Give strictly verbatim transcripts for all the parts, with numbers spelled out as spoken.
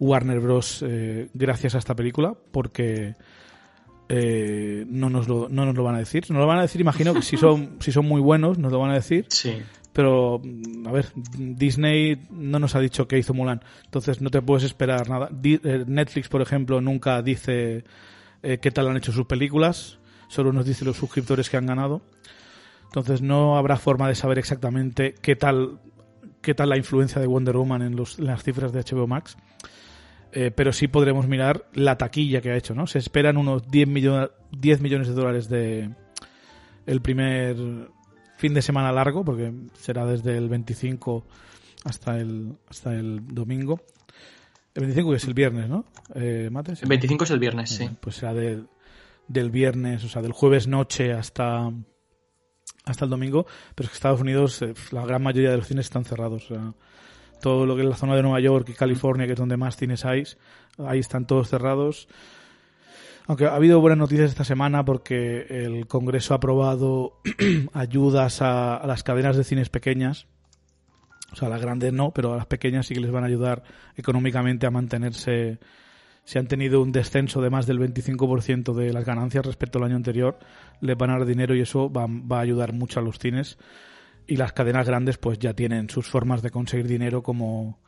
Warner Bros. Eh, gracias a esta película, porque eh, no nos lo no nos lo van a decir. Nos lo van a decir, imagino que si son si son muy buenos nos lo van a decir. Sí. Pero a ver, Disney no nos ha dicho qué hizo Mulan, entonces no te puedes esperar nada. Di- eh, Netflix, por ejemplo, nunca dice eh, qué tal han hecho sus películas, solo nos dice los suscriptores que han ganado. Entonces no habrá forma de saber exactamente qué tal qué tal la influencia de Wonder Woman en, los, en las cifras de H B O Max. Eh, pero sí podremos mirar la taquilla que ha hecho, ¿no? Se esperan unos diez millones de dólares de el primer fin de semana largo, porque será desde el veinticinco hasta el hasta el domingo. El veinticinco es el viernes, ¿no? Eh, Mate, ¿sí? El veinticinco es el viernes, eh, sí. Pues será de, del viernes, o sea, del jueves noche hasta hasta el domingo, pero es que Estados Unidos, eh, la gran mayoría de los cines están cerrados. O sea, todo lo que es la zona de Nueva York y California, que es donde más cines hay, ahí están todos cerrados. Aunque ha habido buenas noticias esta semana porque el Congreso ha aprobado ayudas a, a las cadenas de cines pequeñas. O sea, a las grandes no, pero a las pequeñas sí que les van a ayudar económicamente a mantenerse. Si han tenido un descenso de más del veinticinco por ciento de las ganancias respecto al año anterior, les van a dar dinero y eso va, va a ayudar mucho a los cines. Y las cadenas grandes pues ya tienen sus formas de conseguir dinero, como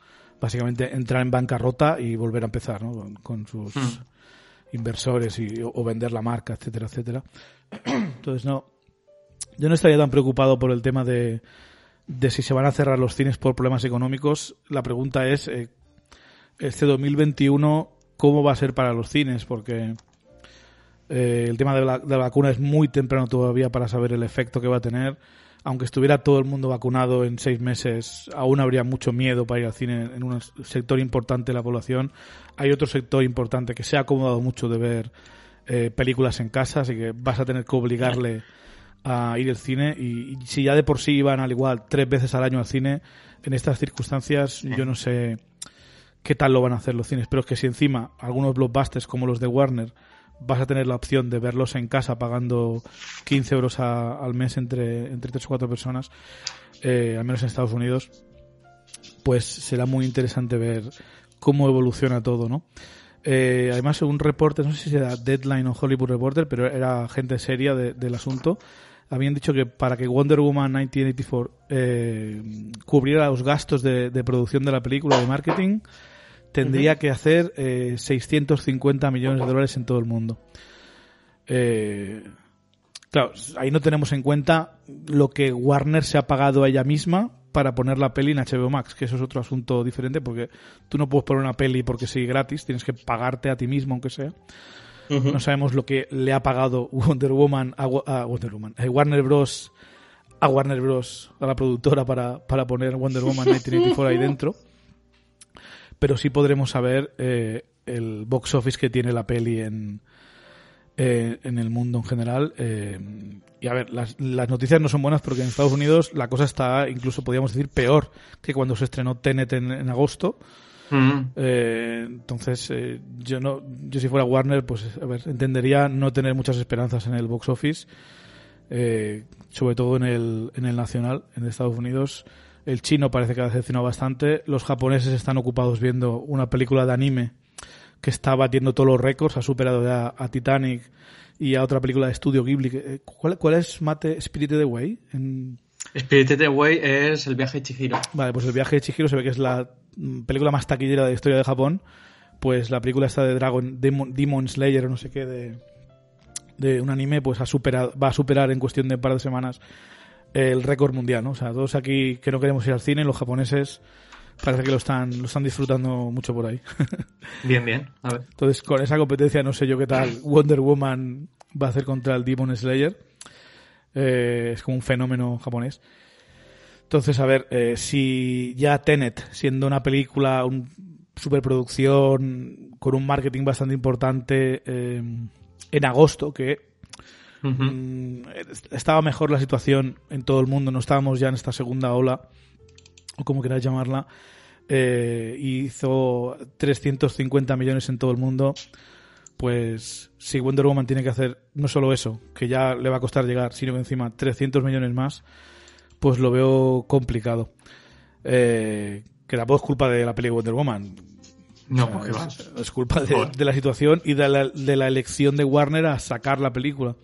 básicamente entrar en bancarrota y volver a empezar, ¿no? Con, con sus hmm. inversores y, o vender la marca, etcétera, etcétera. Entonces no, yo no estaría tan preocupado por el tema de, de si se van a cerrar los cines por problemas económicos. La pregunta es, eh, este dos mil veintiuno... ¿cómo va a ser para los cines? Porque eh, el tema de la, de la vacuna es muy temprano todavía para saber el efecto que va a tener. Aunque estuviera todo el mundo vacunado en seis meses, aún habría mucho miedo para ir al cine en un sector importante de la población. Hay otro sector importante que se ha acomodado mucho de ver eh, películas en casa, así que vas a tener que obligarle a ir al cine. Y, y si ya de por sí iban al igual tres veces al año al cine, en estas circunstancias yo no sé qué tal lo van a hacer los cines. Pero es que si encima algunos blockbusters como los de Warner vas a tener la opción de verlos en casa pagando quince euros a, al mes entre, entre tres o cuatro personas, eh, al menos en Estados Unidos, pues será muy interesante ver cómo evoluciona todo, ¿no? Eh, además, un reporte, no sé si será Deadline o Hollywood Reporter, pero era gente seria de, del asunto, habían dicho que para que Wonder Woman mil novecientos ochenta y cuatro eh, cubriera los gastos de, de producción de la película, de marketing, tendría que hacer eh, seiscientos cincuenta millones de dólares en todo el mundo. Eh, claro, ahí no tenemos en cuenta lo que Warner se ha pagado a ella misma para poner la peli en H B O Max, que eso es otro asunto diferente, porque tú no puedes poner una peli porque sí gratis, tienes que pagarte a ti mismo, aunque sea. Uh-huh. No sabemos lo que le ha pagado Wonder Woman a, a Wonder Woman, a Warner Bros. a Warner Bros. a la productora para, para poner Wonder Woman mil novecientos ochenta y cuatro ahí dentro. Pero sí podremos saber eh, el box office que tiene la peli en, eh, en el mundo en general. Eh, y a ver, las, las noticias no son buenas porque en Estados Unidos la cosa está, incluso podríamos decir, peor que cuando se estrenó Tenet en, en agosto. Uh-huh. Eh, entonces, eh, yo no yo si fuera Warner, pues a ver, entendería no tener muchas esperanzas en el box office, eh, sobre todo en el, en el nacional, en Estados Unidos. El chino parece que ha decepcionado bastante. Los japoneses están ocupados viendo una película de anime que está batiendo todos los récords. Ha superado ya a Titanic y a otra película de estudio Ghibli. ¿Cuál, cuál es, Mate? ¿Spirited Away? En... Spirited Away es El viaje de Chihiro. Vale, pues El viaje de Chihiro se ve que es la película más taquillera de la historia de Japón. Pues la película esta de Dragon, Demon, Demon Slayer o no sé qué, de, de un anime, pues ha superado, va a superar en cuestión de un par de semanas el récord mundial, ¿no? O sea, todos aquí que no queremos ir al cine, los japoneses parece que lo están lo están disfrutando mucho por ahí. Bien, bien. A ver. Entonces, con esa competencia no sé yo qué tal Wonder Woman va a hacer contra el Demon Slayer. Eh, es como un fenómeno japonés. Entonces, a ver, eh, si ya Tenet, siendo una película, un superproducción, con un marketing bastante importante, eh, en agosto, que Uh-huh. estaba mejor la situación en todo el mundo, no estábamos ya en esta segunda ola o como queráis llamarla, eh, hizo trescientos cincuenta millones en todo el mundo, pues si Wonder Woman tiene que hacer no solo eso, que ya le va a costar llegar, sino que encima trescientos millones más, pues lo veo complicado, eh, que tampoco es culpa de la peli Wonder Woman. No, o sea, porque va. Es, es culpa de, de la situación y de la, de la elección de Warner a sacar la película.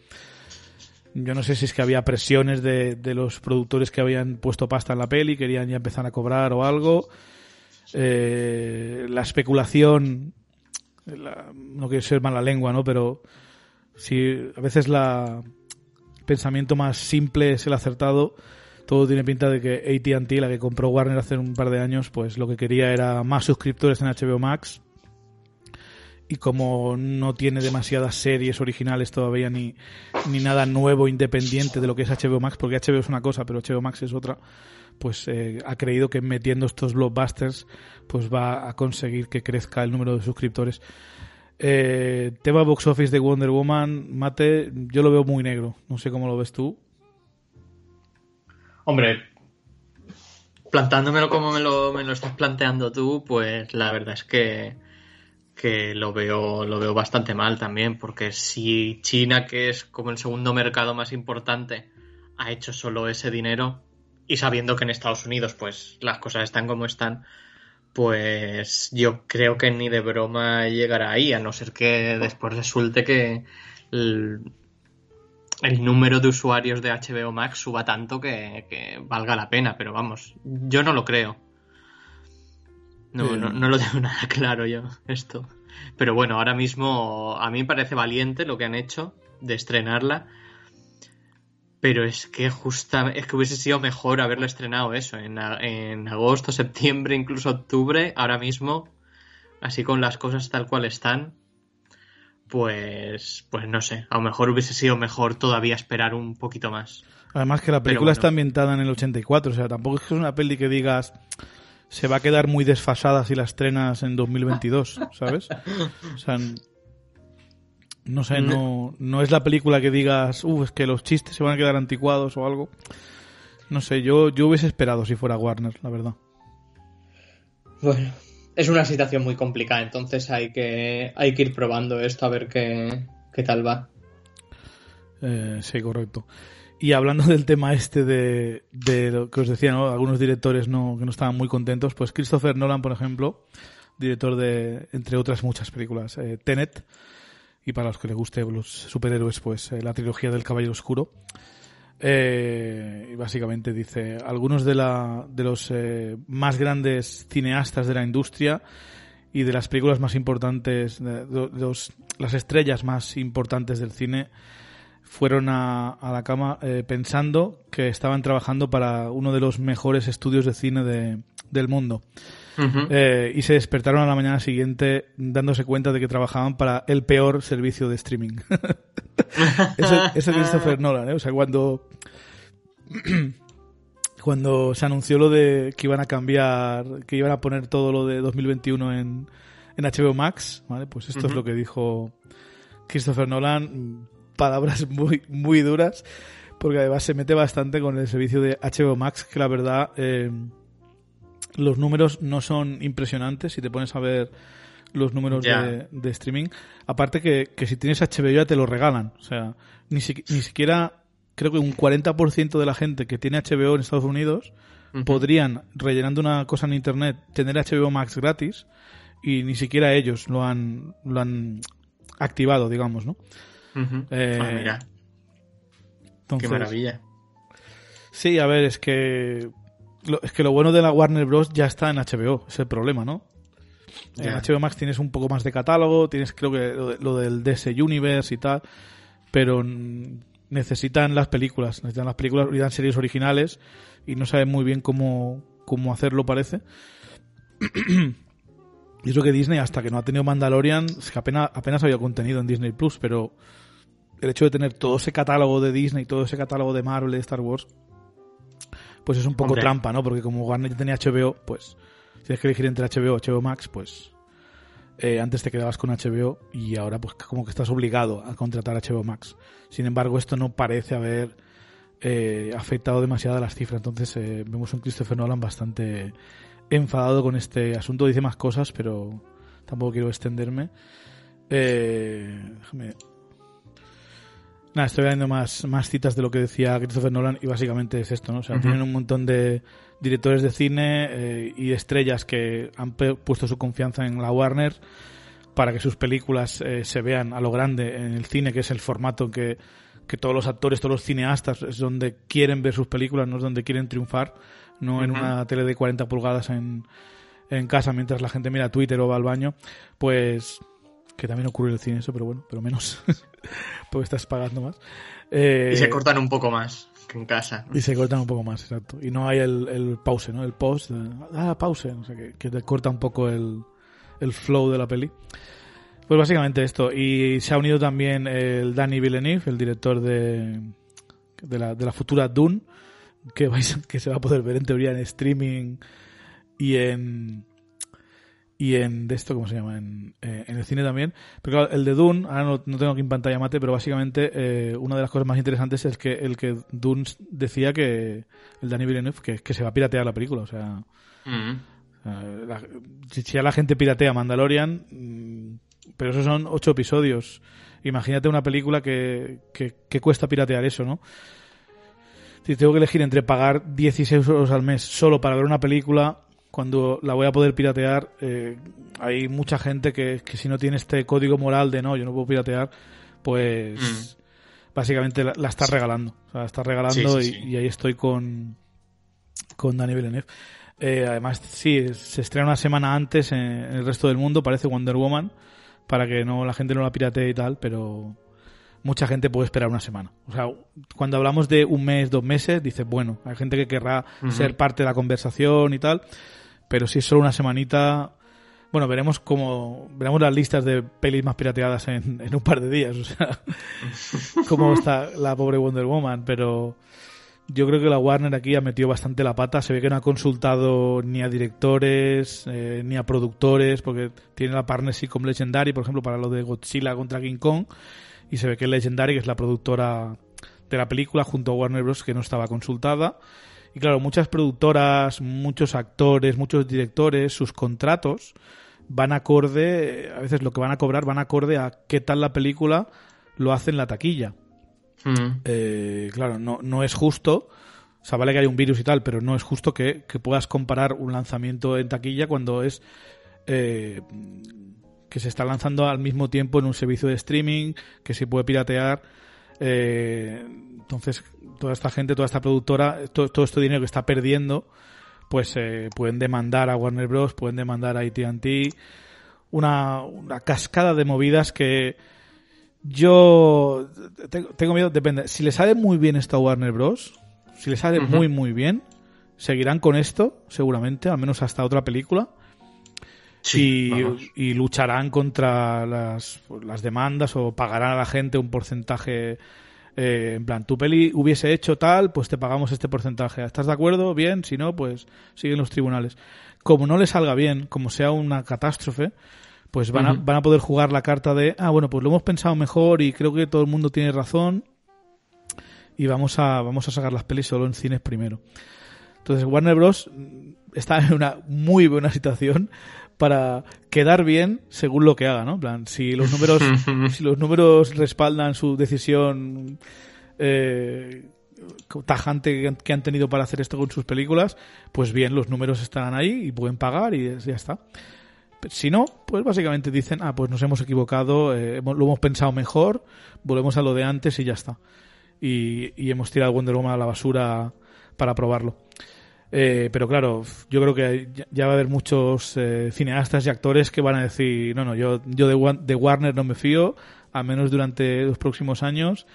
Yo no sé si es que había presiones de, de los productores que habían puesto pasta en la peli, querían ya empezar a cobrar o algo. Eh, la especulación, la, no quiero ser mala lengua, ¿no? Pero si a veces la, el pensamiento más simple es el acertado. Todo tiene pinta de que A T and T, la que compró Warner hace un par de años, pues lo que quería era más suscriptores en H B O Max. Y como no tiene demasiadas series originales todavía, ni, ni nada nuevo independiente de lo que es H B O Max, porque H B O es una cosa, pero H B O Max es otra, pues eh, ha creído que metiendo estos blockbusters pues va a conseguir que crezca el número de suscriptores. Eh, tema box office de Wonder Woman, Mate, yo lo veo muy negro. No sé cómo lo ves tú. Hombre, plantándomelo como me lo, me lo estás planteando tú, pues la verdad es que, que lo veo, lo veo bastante mal también, porque si China, que es como el segundo mercado más importante, ha hecho solo ese dinero, y sabiendo que en Estados Unidos pues las cosas están como están, pues yo creo que ni de broma llegará ahí, a no ser que después resulte que el, el número de usuarios de H B O Max suba tanto que, que valga la pena, pero vamos, yo no lo creo. No, no, no lo tengo nada claro yo, esto. Pero bueno, ahora mismo a mí me parece valiente lo que han hecho de estrenarla, pero es que justa, es que hubiese sido mejor haberla estrenado eso, en, en agosto, septiembre, incluso octubre. Ahora mismo, así con las cosas tal cual están, pues pues no sé, a lo mejor hubiese sido mejor todavía esperar un poquito más. Además que la película bueno. está ambientada en el ochenta y cuatro, o sea, tampoco es que es una peli que digas... se va a quedar muy desfasada si la estrenas en dos mil veintidós, ¿sabes? O sea, no sé, no, no es la película que digas, uh, es que los chistes se van a quedar anticuados o algo. No sé, yo, yo hubiese esperado si fuera Warner, la verdad. Bueno, es una situación muy complicada, entonces hay que, hay que ir probando esto a ver qué, qué tal va. Eh, sí, correcto. Y hablando del tema este de, de lo que os decía, ¿no? Algunos directores no, que no estaban muy contentos, pues Christopher Nolan, por ejemplo, director de, entre otras muchas películas, eh, Tenet, y para los que les guste los superhéroes, pues eh, la trilogía del Caballero Oscuro, eh, y básicamente dice, algunos de, la, de los eh, más grandes cineastas de la industria y de las películas más importantes, de, de los, las estrellas más importantes del cine, fueron a, a la cama eh, pensando que estaban trabajando para uno de los mejores estudios de cine de, del mundo. Uh-huh. Eh, y se despertaron a la mañana siguiente dándose cuenta de que trabajaban para el peor servicio de streaming. Eso es Christopher Nolan, ¿eh? O sea, cuando, cuando se anunció lo de que iban a cambiar, que iban a poner todo lo de dos mil veintiuno en, en H B O Max, ¿vale? Pues esto uh-huh. es lo que dijo Christopher Nolan... Palabras muy muy duras, porque además se mete bastante con el servicio de H B O Max, que la verdad eh, los números no son impresionantes si te pones a ver los números yeah. de, de streaming. Aparte que, que si tienes H B O ya te lo regalan, o sea, ni, si, ni siquiera creo que un cuarenta por ciento de la gente que tiene H B O en Estados Unidos uh-huh. podrían, rellenando una cosa en internet, tener H B O Max gratis, y ni siquiera ellos lo han, lo han activado, digamos, ¿no? Uh-huh. Eh, ah, mira. Entonces, qué maravilla. Sí, a ver, es que lo, es que lo bueno de la Warner Bros. Ya está en H B O, es el problema, ¿no? Yeah. En H B O Max tienes un poco más de catálogo, tienes creo que lo, lo del D C Universe y tal, pero necesitan las películas, necesitan las películas, necesitan series originales y no saben muy bien cómo, cómo hacerlo, parece. Y es lo que Disney, hasta que no ha tenido Mandalorian, es que apenas, apenas había contenido en Disney Plus, pero el hecho de tener todo ese catálogo de Disney, todo ese catálogo de Marvel, de Star Wars, pues es un poco Hombre. trampa, ¿no? Porque como Warner ya tenía H B O, pues tienes que elegir entre H B O y H B O Max, pues eh, antes te quedabas con H B O y ahora pues como que estás obligado a contratar H B O Max. Sin embargo, esto no parece haber eh, afectado demasiado a las cifras, entonces eh, vemos un Christopher Nolan bastante... enfadado con este asunto. Dice más cosas, pero tampoco quiero extenderme. Eh, déjame... Nada, estoy viendo más, más citas de lo que decía Christopher Nolan y básicamente es esto, ¿no? O sea, uh-huh. tienen un montón de directores de cine eh, y estrellas que han pe- puesto su confianza en la Warner para que sus películas eh, se vean a lo grande en el cine, que es el formato que, que todos los actores, todos los cineastas es donde quieren ver sus películas, no es donde quieren triunfar. No uh-huh. en una tele de cuarenta pulgadas en, en casa mientras la gente mira Twitter o va al baño, pues que también ocurre en el cine eso, pero bueno, pero menos, porque estás pagando más. Eh, y se cortan un poco más que en casa. Y se cortan un poco más, exacto. Y no hay el, el pause, ¿no? El pause, ah, pause, no sé, que, que te corta un poco el, el flow de la peli. Pues básicamente esto. Y se ha unido también el Denis Villeneuve, el director de, de, la, de la futura Dune, que vais que se va a poder ver en teoría en streaming y en y en de esto, ¿cómo se llama? En, eh, en el cine también. Pero claro, el de Dune, ahora no, no tengo aquí en pantalla Mate, pero básicamente eh, una de las cosas más interesantes es que el que Dune decía que, el Denis Villeneuve, que, que se va a piratear la película, o sea... Mm. Uh, la, si ya la gente piratea Mandalorian, mmm, pero esos son ocho episodios. Imagínate una película que, que, que cuesta piratear eso, ¿no? Si tengo que elegir entre pagar dieciséis euros al mes solo para ver una película cuando la voy a poder piratear, eh, hay mucha gente que, que si no tiene este código moral de no, yo no puedo piratear, pues mm. básicamente la, la está regalando. O sea, la está regalando sí, sí, y, sí. y ahí estoy con, con Denis Villeneuve. Eh, además, sí, se estrena una semana antes en, en el resto del mundo, parece Wonder Woman, para que no la gente no la piratee y tal, pero mucha gente puede esperar una semana. O sea, cuando hablamos de un mes, dos meses, dices, bueno, hay gente que querrá uh-huh. ser parte de la conversación y tal, pero si es solo una semanita... Bueno, veremos cómo veremos las listas de pelis más pirateadas en, en un par de días, o sea, cómo está la pobre Wonder Woman, pero... Yo creo que la Warner aquí ha metido bastante la pata. Se ve que no ha consultado ni a directores, eh, ni a productores, porque tiene la partnership con Legendary, por ejemplo, para lo de Godzilla contra King Kong. Y se ve que Legendary, que es la productora de la película, junto a Warner Bros., que no estaba consultada. Y claro, muchas productoras, muchos actores, muchos directores, sus contratos van acorde, a veces lo que van a cobrar van acorde a qué tal la película lo hace en la taquilla. Mm. Eh, claro, no, no es justo, o sea, vale que hay un virus y tal, pero no es justo que, que puedas comparar un lanzamiento en taquilla cuando es eh, que se está lanzando al mismo tiempo en un servicio de streaming que se puede piratear. Eh, entonces, toda esta gente, toda esta productora, todo, todo este dinero que está perdiendo, pues eh, pueden demandar a Warner Bros., pueden demandar a A T and T, una, una cascada de movidas que... Yo tengo miedo, depende. Si les sale muy bien esto a Warner Bros., si les sale uh-huh. muy, muy bien, seguirán con esto, seguramente, al menos hasta otra película. Sí, y, y lucharán contra las, las demandas o pagarán a la gente un porcentaje. Eh, en plan, tu peli hubiese hecho tal, pues te pagamos este porcentaje. ¿Estás de acuerdo? Bien, si no, pues siguen los tribunales. Como no les salga bien, como sea una catástrofe, pues van a, uh-huh. van a poder jugar la carta de ah, bueno, pues lo hemos pensado mejor y creo que todo el mundo tiene razón y vamos a vamos a sacar las pelis solo en cines primero. Entonces Warner Bros. Está en una muy buena situación para quedar bien según lo que haga, ¿no? En plan, si los números si los números respaldan su decisión eh, tajante que han tenido para hacer esto con sus películas, pues bien, los números están ahí y pueden pagar y ya está. Si no, pues básicamente dicen, ah, pues nos hemos equivocado, eh, hemos, lo hemos pensado mejor, volvemos a lo de antes y ya está. Y, y hemos tirado Wonder Woman a la basura para probarlo. Eh, pero claro, yo creo que ya, ya va a haber muchos eh, cineastas y actores que van a decir, no, no, yo, yo de, de Warner no me fío, al menos durante los próximos años,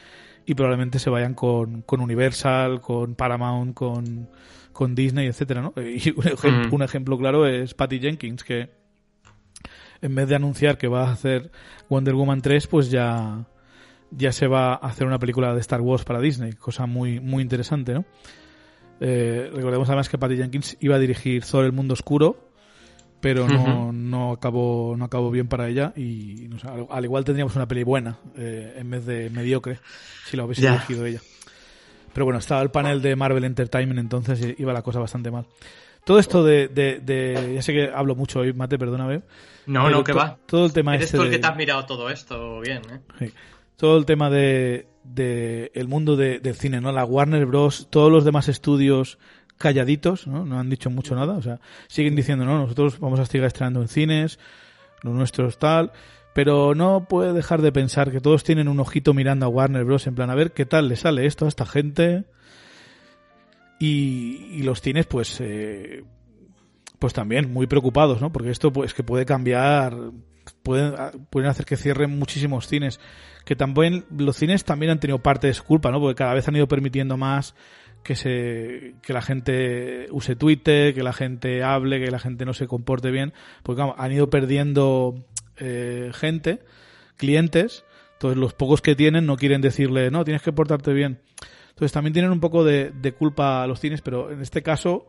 y probablemente se vayan con, con Universal, con Paramount, con, con Disney, etcétera, ¿no? Y un, ej- mm. un ejemplo claro es Patty Jenkins, que en vez de anunciar que va a hacer Wonder Woman tres, pues ya, ya se va a hacer una película de Star Wars para Disney, cosa muy, muy interesante, ¿no? Eh, recordemos además que Patty Jenkins iba a dirigir Thor el Mundo Oscuro, pero no, uh-huh. no acabó, no acabó bien para ella y no sé, al, al igual tendríamos una peli buena eh, en vez de mediocre si la hubiese yeah. dirigido ella. Pero bueno, estaba el panel de Marvel Entertainment, entonces iba la cosa bastante mal. Todo esto de, de, de... Ya sé que hablo mucho hoy, Mate, perdóname. No, no, que to, va. Todo el tema Eres este tú el de, que te has mirado todo esto bien, ¿eh? Sí. Todo el tema de, de el mundo de, del cine, ¿no? La Warner Bros., todos los demás estudios calladitos, ¿no? No han dicho mucho nada. O sea, siguen diciendo, no, nosotros vamos a seguir estrenando en cines, los nuestros tal... Pero no puede dejar de pensar que todos tienen un ojito mirando a Warner Bros. En plan, a ver qué tal le sale esto a esta gente... Y, y los cines, pues eh, pues también muy preocupados, ¿no? Porque esto pues que puede cambiar, pueden, pueden hacer que cierren muchísimos cines. Que también los cines también han tenido parte de su culpa, ¿no? Porque cada vez han ido permitiendo más que se que la gente use Twitter, que la gente hable, que la gente no se comporte bien. Porque vamos, han ido perdiendo eh, gente, clientes. Entonces los pocos que tienen no quieren decirle, no, tienes que portarte bien. Entonces también tienen un poco de, de culpa a los cines, pero en este caso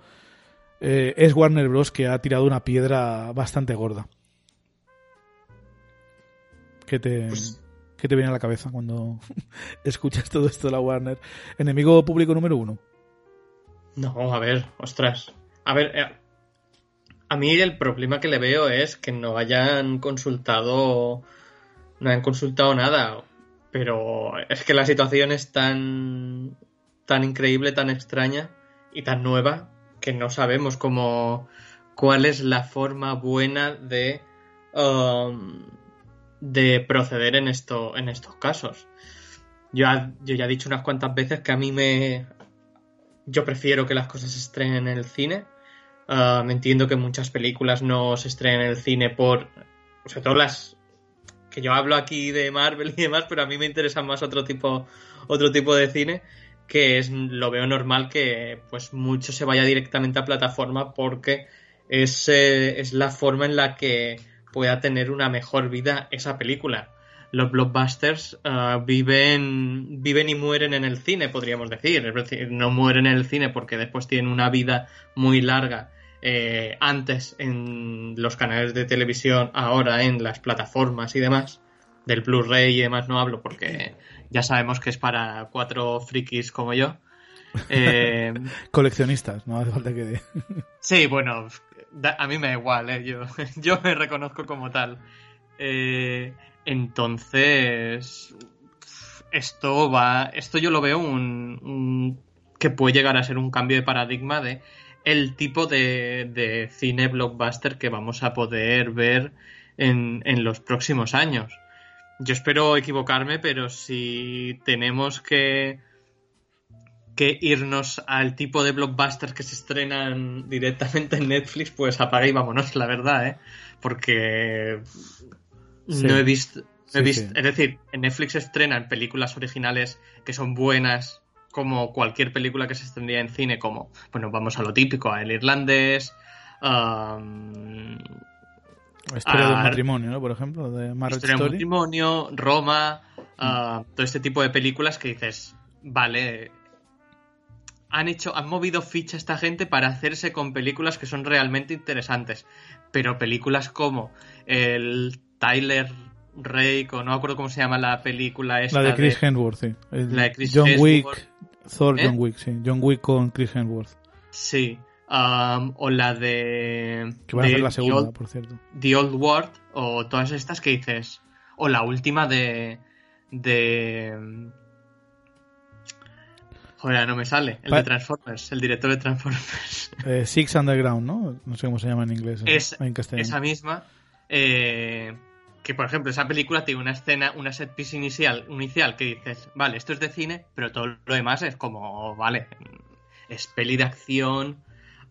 eh, es Warner Bros. Que ha tirado una piedra bastante gorda. ¿Qué te, pues... ¿qué te viene a la cabeza cuando escuchas todo esto de la Warner? ¿Enemigo público número uno? No, a ver, ostras. A ver, eh, a mí el problema que le veo es que no hayan consultado, no hayan consultado nada. Pero es que la situación es tan, tan increíble, tan extraña y tan nueva que no sabemos cómo, cuál es la forma buena de, um, de proceder en esto, en estos casos. Yo, yo ya he dicho unas cuantas veces que a mí me... Yo prefiero que las cosas se estrenen en el cine. Uh, me entiendo que muchas películas no se estrenen en el cine por... Sobre todo las... que yo hablo aquí de Marvel y demás, pero a mí me interesa más otro tipo, otro tipo de cine, que es, lo veo normal que pues mucho se vaya directamente a plataforma porque es, eh, es la forma en la que pueda tener una mejor vida esa película. Los blockbusters uh, viven, viven y mueren en el cine, podríamos decir. Es decir, no mueren en el cine porque después tienen una vida muy larga. Eh, antes en los canales de televisión, ahora en las plataformas y demás, del Blu-ray y demás no hablo porque ya sabemos que es para cuatro frikis como yo, eh, coleccionistas, no hace falta que sí, bueno, da, a mí me da igual, eh, yo, yo me reconozco como tal, eh, entonces esto va, esto yo lo veo un, un, que puede llegar a ser un cambio de paradigma de el tipo de, de cine blockbuster que vamos a poder ver en, en los próximos años. Yo espero equivocarme, pero si tenemos que, que irnos al tipo de blockbusters que se estrenan directamente en Netflix, pues apaga y vámonos, la verdad, ¿eh? Porque sí, no he visto... No he sí, visto sí. Es decir, en Netflix se estrenan películas originales que son buenas, como cualquier película que se estrenaría en cine, como, bueno, vamos a lo típico, a El Irlandés, um, Historia a, del matrimonio, ¿no? Por ejemplo, de Marriage Historia Story. Del matrimonio, Roma, uh, todo este tipo de películas que dices, vale, han hecho, han movido ficha esta gente para hacerse con películas que son realmente interesantes, pero películas como el Tyler Rake, o no me acuerdo cómo se llama la película esta. La de Chris de, Hemsworth, sí. El, la de Chris John Wick, Thor, ¿eh? John Wick, sí. John Wick con Chris Hemsworth. Sí. Um, o la de... Que van de, a hacer la segunda, old, por cierto. The Old World, o todas estas que dices. O la última de... de... Joder, no me sale. El pa- de Transformers, el director de Transformers. Eh, Six Underground, ¿no? No sé cómo se llama en inglés. Es, en castellano. Esa misma. Eh... Que, por ejemplo, esa película tiene una escena, una set piece inicial, inicial que dices, vale, esto es de cine, pero todo lo demás es como, vale, es peli de acción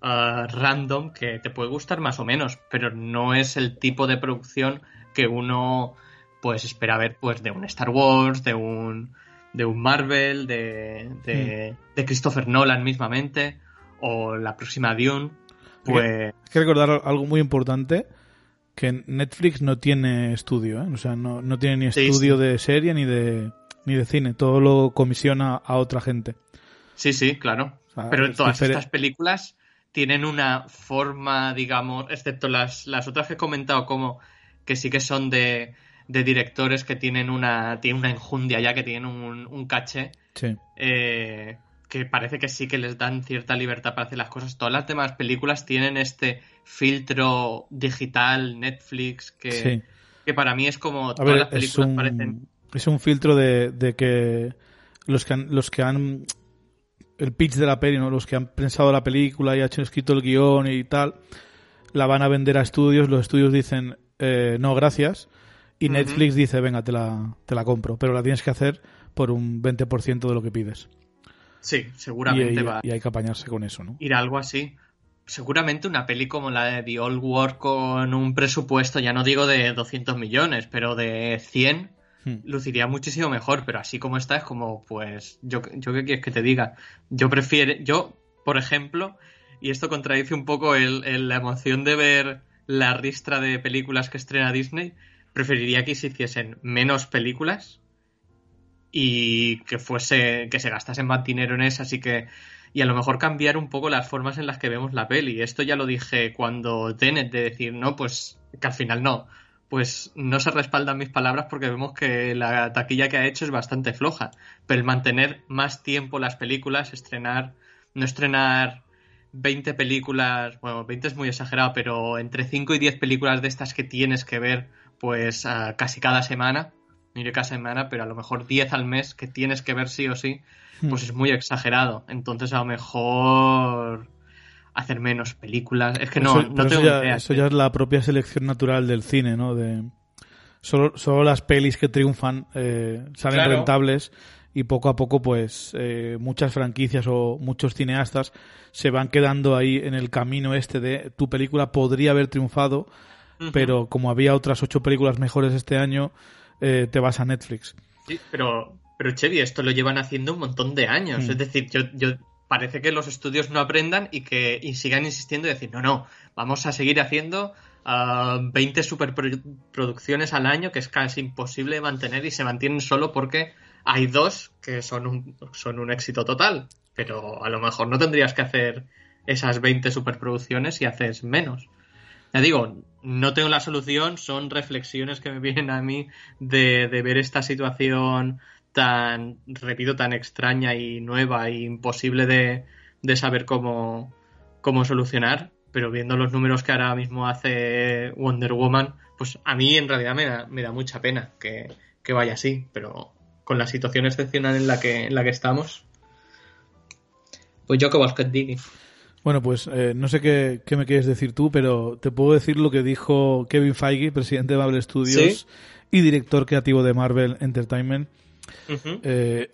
uh, random que te puede gustar más o menos, pero no es el tipo de producción que uno pues espera ver pues de un Star Wars, de un de un Marvel, de, de, mm. de Christopher Nolan mismamente, o la próxima Dune. Pues... Hay que recordar algo muy importante... que Netflix no tiene estudio, ¿eh? O sea, no, no tiene ni estudio sí, sí. de serie ni de ni de cine, todo lo comisiona a otra gente. Sí, sí, claro. O sea, pero todas diferente. Estas películas tienen una forma, digamos, excepto las, las otras que he comentado, como que sí que son de, de directores que tienen una tienen una enjundia ya, que tienen un, un caché, sí. eh, que parece que sí que les dan cierta libertad para hacer las cosas. Todas las demás películas tienen este... filtro digital Netflix que, sí. que para mí es como todas ver, las películas es un, parecen es un filtro de, de que los que han, los que han el pitch de la peli, ¿no? Los que han pensado la película y han hecho, escrito el guión y tal, la van a vender a estudios, los estudios dicen eh, no gracias y uh-huh. Netflix dice venga te la, te la compro, pero la tienes que hacer por un veinte por ciento de lo que pides. Sí, seguramente y, y, va y hay que apañarse con eso, ¿no? Ir a algo así. Seguramente una peli como la de The Old War con un presupuesto, ya no digo de doscientos millones, pero de cien, hmm. luciría muchísimo mejor, pero así como está es como, pues, yo, yo ¿qué quieres que te diga? Yo prefiero, yo, por ejemplo, y esto contradice un poco el, el, la emoción de ver la ristra de películas que estrena Disney, preferiría que se hiciesen menos películas y que fuese, que se gastasen más dinero en esas y que y a lo mejor cambiar un poco las formas en las que vemos la peli. Esto ya lo dije cuando Tenet, de decir, no, pues que al final no. Pues no se respaldan mis palabras porque vemos que la taquilla que ha hecho es bastante floja. Pero el mantener más tiempo las películas, estrenar, no estrenar veinte películas, bueno, veinte es muy exagerado, pero entre cinco y diez películas de estas que tienes que ver pues uh, casi cada semana, no iré cada semana, pero a lo mejor diez al mes que tienes que ver sí o sí, pues es muy exagerado. Entonces a lo mejor hacer menos películas, es que no, eso, no tengo ya, idea. Eso ya es la propia selección natural del cine, ¿no? De solo, solo las pelis que triunfan eh, salen claro. rentables. Y poco a poco, pues, eh, muchas franquicias o muchos cineastas se van quedando ahí en el camino este de tu película podría haber triunfado, uh-huh. pero como había otras ocho películas mejores este año, eh, te vas a Netflix. Sí, pero, pero Chevi, esto lo llevan haciendo un montón de años. Mm. Es decir, yo, yo parece que los estudios no aprendan y que y sigan insistiendo y decir, no, no, vamos a seguir haciendo uh, veinte superproducciones al año, que es casi imposible de mantener y se mantienen solo porque hay dos que son un, son un éxito total, pero a lo mejor no tendrías que hacer esas veinte superproducciones y haces menos. Ya digo, no tengo la solución, son reflexiones que me vienen a mí de, de ver esta situación tan, repito, tan extraña y nueva y imposible de, de saber cómo, cómo solucionar, pero viendo los números que ahora mismo hace Wonder Woman, pues a mí en realidad me da, me da mucha pena que, que vaya así, pero con la situación excepcional en la que en la que estamos, pues yo que vos que diga. Bueno, pues eh, no sé qué, qué me quieres decir tú, pero te puedo decir lo que dijo Kevin Feige, presidente de Marvel Studios ¿Sí? y director creativo de Marvel Entertainment, uh-huh. eh,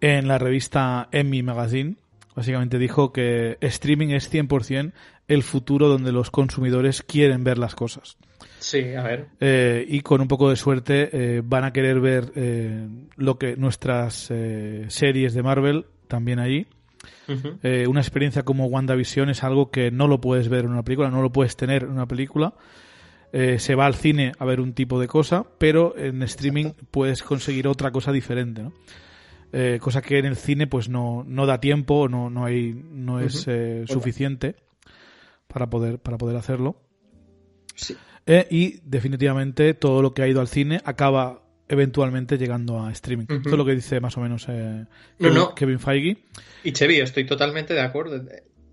en la revista Emmy Magazine. Básicamente dijo que streaming es cien por ciento el futuro donde los consumidores quieren ver las cosas. Sí, a ver. Eh, y con un poco de suerte eh, van a querer ver eh, lo que nuestras eh, series de Marvel también allí. Uh-huh. Eh, una experiencia como WandaVision es algo que no lo puedes ver en una película, no lo puedes tener en una película. Eh, se va al cine a ver un tipo de cosa, pero en streaming Exacto. puedes conseguir otra cosa diferente, ¿no? Eh, cosa que en el cine pues no, no da tiempo, no, no hay, no uh-huh. es eh, suficiente para poder, para poder hacerlo. Sí. Eh, y definitivamente todo lo que ha ido al cine acaba eventualmente llegando a streaming. Uh-huh. Eso es lo que dice más o menos eh, Kevin, no, no. Kevin Feige. Y Chevi, estoy totalmente de acuerdo.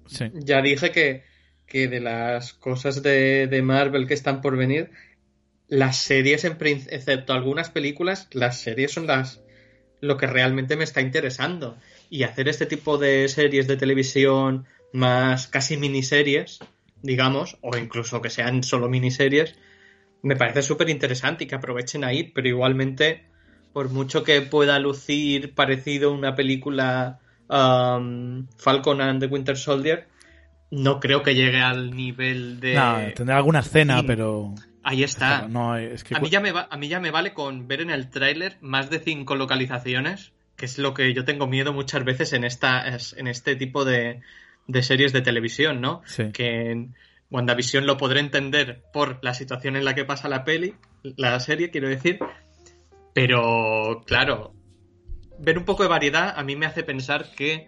Sí. Ya dije que, que de las cosas de, de Marvel que están por venir, las series, en, excepto algunas películas, las series son las lo que realmente me está interesando. Y hacer este tipo de series de televisión más casi miniseries, digamos, o incluso que sean solo miniseries, me parece súper interesante y que aprovechen ahí, pero igualmente, por mucho que pueda lucir parecido a una película um, Falcon and the Winter Soldier, no creo que llegue al nivel de... No, tendrá alguna escena, sí. pero... Ahí está. Pero no, es que... a, mí ya me va... a mí ya me vale con ver en el tráiler más de cinco localizaciones, que es lo que yo tengo miedo muchas veces en esta en este tipo de... de series de televisión, ¿no? Sí. Que en WandaVision lo podré entender por la situación en la que pasa la peli, la serie, quiero decir, pero, claro, ver un poco de variedad a mí me hace pensar que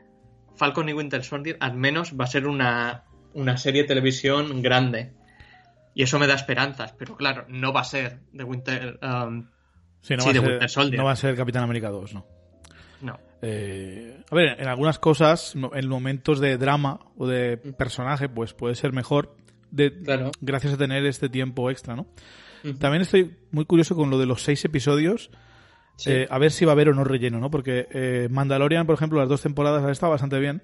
Falcon y Winter Soldier al menos va a ser una, una serie de televisión grande, y eso me da esperanzas, pero, claro, no va a ser de Winter, um, sí, no sí, va de ser, Winter Soldier. No va a ser Capitán América dos, ¿no? No. Eh, a ver, en algunas cosas, en momentos de drama o de personaje, pues puede ser mejor de, claro. gracias a tener este tiempo extra, ¿no? Uh-huh. También estoy muy curioso con lo de los seis episodios, sí. eh, a ver si va a haber o no relleno, ¿no? Porque eh, Mandalorian, por ejemplo, las dos temporadas han estado bastante bien,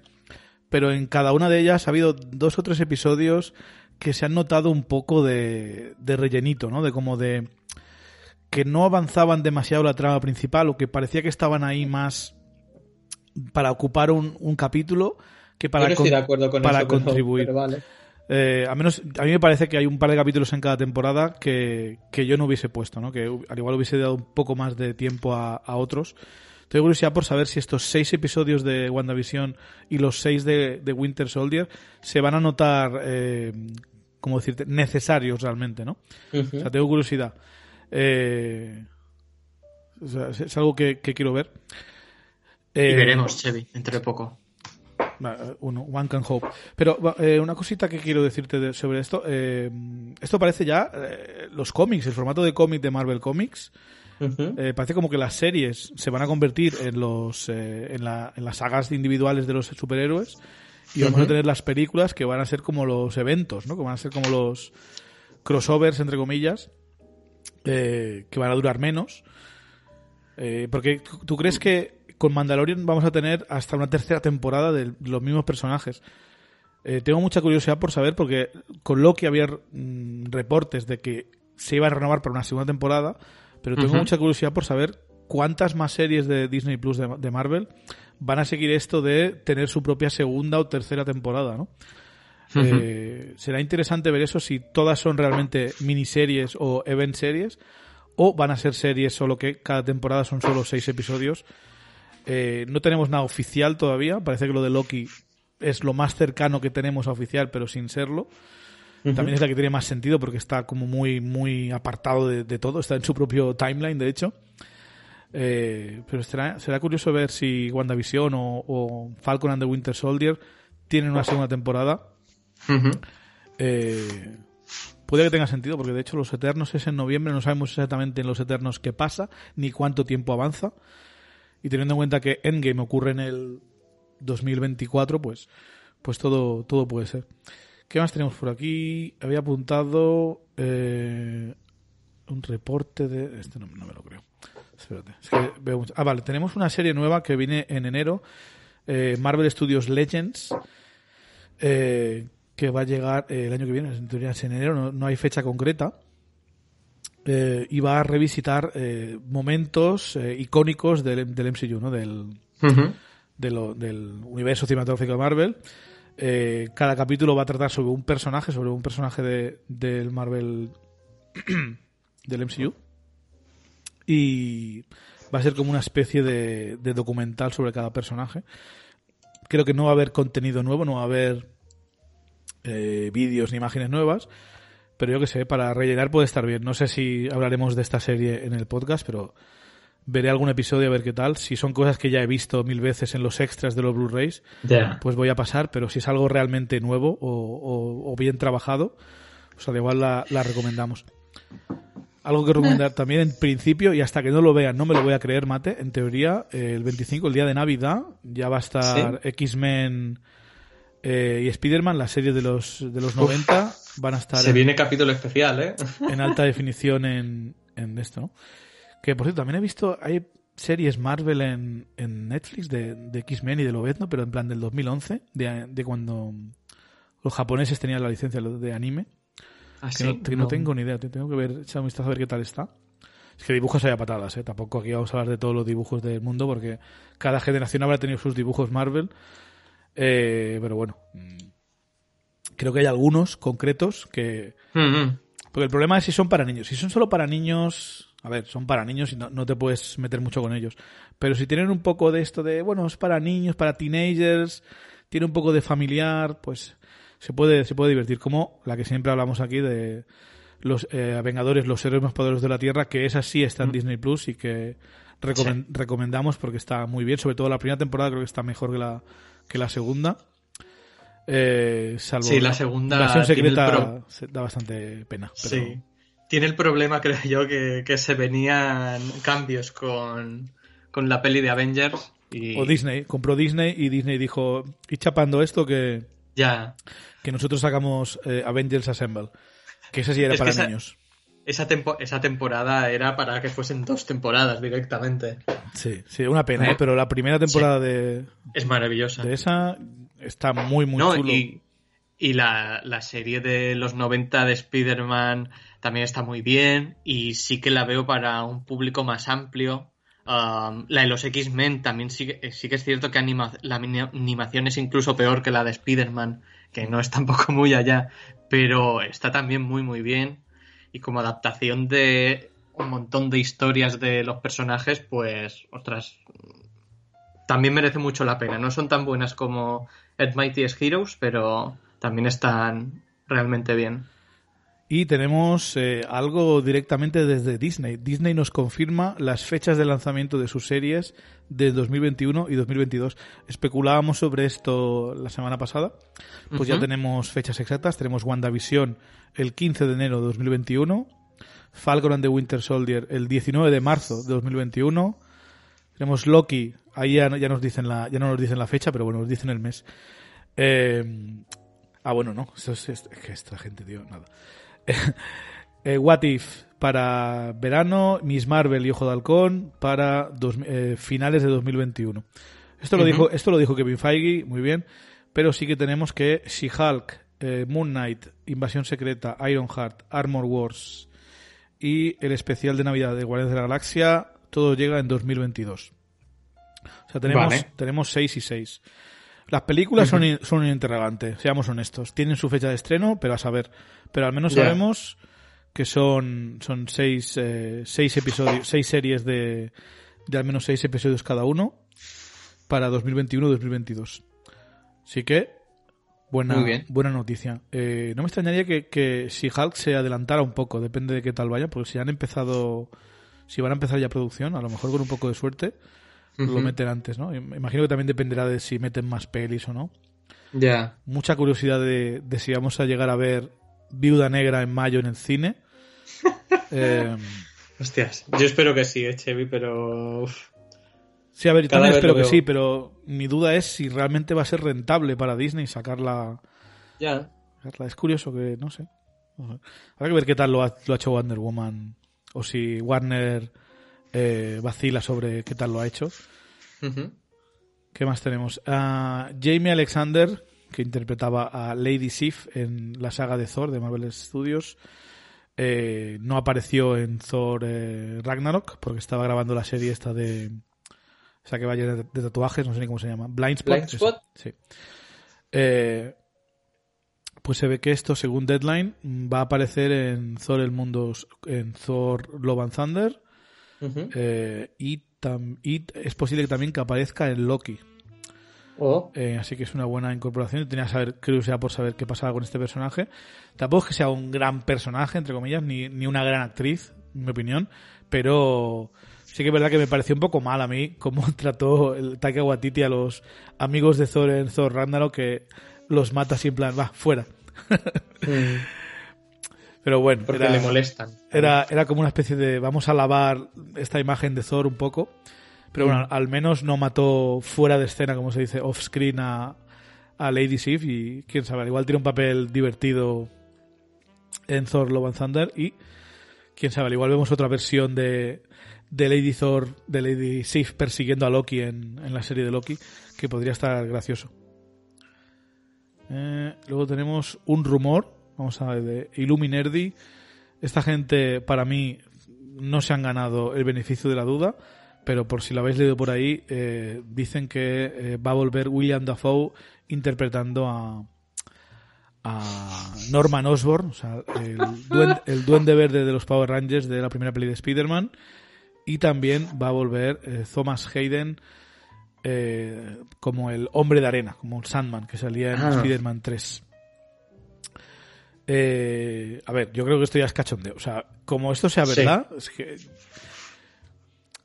pero en cada una de ellas ha habido dos o tres episodios que se han notado un poco de, de rellenito, ¿no? De como de... que no avanzaban demasiado la trama principal o que parecía que estaban ahí más para ocupar un, un capítulo que para, con, con para eso, contribuir. Pero vale. eh, a menos a mí me parece que hay un par de capítulos en cada temporada que, que yo no hubiese puesto, ¿no? Que al igual hubiese dado un poco más de tiempo a, a otros. Tengo curiosidad por saber si estos seis episodios de WandaVision y los seis de, de Winter Soldier se van a notar, eh, como decirte, necesarios realmente, ¿no? Uh-huh. O sea, tengo curiosidad. Eh, o sea, es algo que, que quiero ver. Eh, y veremos, Chevi, entre poco. Uno, one can hope. Pero eh, una cosita que quiero decirte de, sobre esto. Eh, esto parece ya eh, los cómics, el formato de cómic de Marvel Comics. Uh-huh. Eh, parece como que las series se van a convertir en los eh, en, la, en las sagas individuales de los superhéroes y vamos uh-huh. a tener las películas que van a ser como los eventos, ¿no? Que van a ser como los crossovers, entre comillas, eh, que van a durar menos. Eh, porque ¿tú, tú crees que con Mandalorian vamos a tener hasta una tercera temporada de los mismos personajes? Eh, tengo mucha curiosidad por saber, porque con Loki había mm, reportes de que se iba a renovar para una segunda temporada, pero tengo uh-huh. mucha curiosidad por saber cuántas más series de Disney Plus de, de Marvel van a seguir esto de tener su propia segunda o tercera temporada, ¿no? Uh-huh. Eh, será interesante ver eso, si todas son realmente miniseries o event series, o van a ser series, solo que cada temporada son solo seis episodios. Eh, no tenemos nada oficial todavía. Parece que lo de Loki es lo más cercano que tenemos a oficial, pero sin serlo. Uh-huh. También es la que tiene más sentido, porque está como muy muy apartado de, de todo. Está en su propio timeline, de hecho. Eh, pero será, será curioso ver si WandaVision o, o Falcon and the Winter Soldier tienen una segunda temporada. Uh-huh. Eh, puede que tenga sentido, porque de hecho los Eternos es en noviembre. No sabemos exactamente en los Eternos qué pasa, ni cuánto tiempo avanza. Y teniendo en cuenta que Endgame ocurre en el dos mil veinticuatro, pues pues todo todo puede ser. ¿Qué más tenemos por aquí? Había apuntado eh, un reporte de... Este no, no me lo creo. Espérate. Es que veo mucho. Ah, vale. Tenemos una serie nueva que viene en enero, eh, Marvel Studios Legends, eh, que va a llegar eh, el año que viene, en teoría es en enero, no, no hay fecha concreta. Eh, y va a revisitar eh, momentos eh, icónicos del, del M C U, ¿no? Del, uh-huh. de lo, del universo cinematográfico de Marvel. Eh, cada capítulo va a tratar sobre un personaje, sobre un personaje de, del Marvel, del M C U. Y va a ser como una especie de, de documental sobre cada personaje. Creo que no va a haber contenido nuevo, no va a haber eh, vídeos ni imágenes nuevas. Pero yo que sé, para rellenar puede estar bien. No sé si hablaremos de esta serie en el podcast, pero veré algún episodio a ver qué tal. Si son cosas que ya he visto mil veces en los extras de los Blu-rays, yeah. pues voy a pasar. Pero si es algo realmente nuevo o, o, o bien trabajado, o sea, de igual la, la recomendamos. Algo que recomendar también, en principio, y hasta que no lo vean, no me lo voy a creer, Mate. En teoría, eh, el veinticinco, el día de Navidad, ya va a estar ¿Sí? X-Men... Eh, y Spider-Man, las series de los de los noventa, Uf, van a estar... Se en, viene capítulo especial, ¿eh? En alta definición en, en esto, ¿no? Que, por cierto, también he visto... Hay series Marvel en, en Netflix de, de X-Men y de Lobezno, pero en plan del dos mil once, de, de cuando los japoneses tenían la licencia de anime. ¿Ah, que sí? no, que no. no tengo ni idea. Tengo que ver, echar un vistazo a ver qué tal está. Es que dibujos hay a patadas, ¿eh? Tampoco aquí vamos a hablar de todos los dibujos del mundo, porque cada generación habrá tenido sus dibujos Marvel... Eh, pero bueno, creo que hay algunos concretos que... Mm-hmm. Porque el problema es si son para niños. Si son solo para niños... A ver, son para niños y no, no te puedes meter mucho con ellos. Pero si tienen un poco de esto de, bueno, es para niños, para teenagers, tiene un poco de familiar, pues se puede, se puede divertir. Como la que siempre hablamos aquí de los eh, Vengadores, los héroes más poderosos de la Tierra, que esa sí está en mm-hmm. Disney Plus y que recom- sí. recomendamos porque está muy bien. Sobre todo la primera temporada creo que está mejor que la... que la segunda, eh, salvo sí, la, la segunda la acción secreta pro... da bastante pena, pero... sí. Tiene el problema, creo yo, que, que se venían cambios con, con la peli de Avengers y... o Disney, compró Disney y Disney dijo, y chapando esto que ya que nosotros sacamos eh, Avengers Assemble, que esa sí era es para niños. Esa, tempo, esa temporada era para que fuesen dos temporadas directamente. Sí, sí, una pena, ¿eh? Pero la primera temporada sí. de... Es maravillosa. De esa está muy, muy no, chulo. Y, y la, la serie de los noventa de Spider-Man también está muy bien y sí que la veo para un público más amplio. Um, la de los X-Men también sí, sí que es cierto que anima, la animación es incluso peor que la de Spider-Man, que no es tampoco muy allá, pero está también muy, muy bien. Y como adaptación de un montón de historias de los personajes, pues, ostras, también merece mucho la pena. No son tan buenas como Ed Mightiest Heroes, pero también están realmente bien. Y tenemos eh, algo directamente desde Disney. Disney nos confirma las fechas de lanzamiento de sus series de dos mil veintiuno y dos mil veintidós. Especulábamos sobre esto la semana pasada. Pues uh-huh. ya tenemos fechas exactas. Tenemos WandaVision el quince de enero de dos mil veintiuno, Falcon and the Winter Soldier el diecinueve de marzo de dos mil veintiuno, tenemos Loki, ahí ya, ya, nos dicen la, ya no nos dicen la fecha, pero bueno, nos dicen el mes. Eh, ah, bueno, no, eso es, es que esta gente, tío, nada. Eh, What If para verano, Miss Marvel y Ojo de Halcón para dos, eh, finales de dos mil veintiuno. Esto lo, uh-huh. dijo, esto lo dijo Kevin Feige, muy bien, pero sí que tenemos que She-Hulk, eh, Moon Knight, Invasión Secreta, Ironheart, Armor Wars y el especial de Navidad de Guardianes de la Galaxia, todo llega en dos mil veintidós. O sea, tenemos, vale. tenemos seis y seis. Las películas son, uh-huh. son un interrogante, seamos honestos. Tienen su fecha de estreno, pero a saber. Pero al menos yeah. sabemos que son, son seis, eh, seis episodios, seis series de, de al menos seis episodios cada uno para dos mil veintiuno dos mil veintidós. Así que, buena, buena noticia. Eh, no me extrañaría que, que si Hulk se adelantara un poco, depende de qué tal vaya, porque si han empezado, si van a empezar ya producción, a lo mejor con un poco de suerte, Uh-huh. lo meten antes, ¿no? Imagino que también dependerá de si meten más pelis o no. Ya. Yeah. Mucha curiosidad de, de si vamos a llegar a ver Viuda Negra en mayo en el cine. eh, Hostias, yo espero que sí, eh, Chevi, pero... Uf. Sí, a ver, cada también espero que veo. Sí, pero mi duda es si realmente va a ser rentable para Disney sacarla... Ya. Yeah. Es curioso que, no sé. Habrá que ver qué tal lo ha, lo ha hecho Wonder Woman o si Warner... Eh, vacila sobre qué tal lo ha hecho. Uh-huh. ¿Qué más tenemos? Uh, Jamie Alexander, que interpretaba a Lady Sif en la saga de Thor de Marvel Studios, eh, no apareció en Thor eh, Ragnarok porque estaba grabando la serie esta de... O sea, que vaya de, de tatuajes, no sé ni cómo se llama. Blind Spot. Blind Spot. Sí. Eh, pues se ve que esto, según Deadline, va a aparecer en Thor el mundo, en Thor Love and Thunder. Uh-huh. Eh, y, tam, y es posible que también que aparezca en Loki. Oh. Eh, así que es una buena incorporación. Tenía curiosidad por saber qué pasaba con este personaje. Tampoco es que sea un gran personaje, entre comillas, ni, ni una gran actriz, en mi opinión, pero sí que es verdad que me pareció un poco mal a mí cómo trató el Taika Waititi a los amigos de Thor en Thor Ragnarok, que los mata así en plan, va, fuera. Sí. Pero bueno, porque era, le molestan. Era, era como una especie de vamos a lavar esta imagen de Thor un poco. Pero mm. bueno, al menos no mató fuera de escena, como se dice, off screen a, a Lady Sif. Y quién sabe, igual tiene un papel divertido en Thor Love and Thunder. Y quién sabe, igual vemos otra versión de, de Lady Thor, de Lady Sif persiguiendo a Loki en, en la serie de Loki, que podría estar gracioso. Eh, luego tenemos un rumor. Vamos a ver, de Illuminerdi. Esta gente, para mí, no se han ganado el beneficio de la duda, pero por si lo habéis leído por ahí, eh, dicen que eh, va a volver William Dafoe interpretando a, a Norman Osborn, o sea, el duende, el duende verde de los Power Rangers de la primera peli de Spider-Man, y también va a volver eh, Thomas Hayden eh, como el hombre de arena, como el Sandman, que salía en ah. Spider-Man tres. Eh, a ver, yo creo que esto ya es cachondeo. O sea, como esto sea verdad, sí. es que.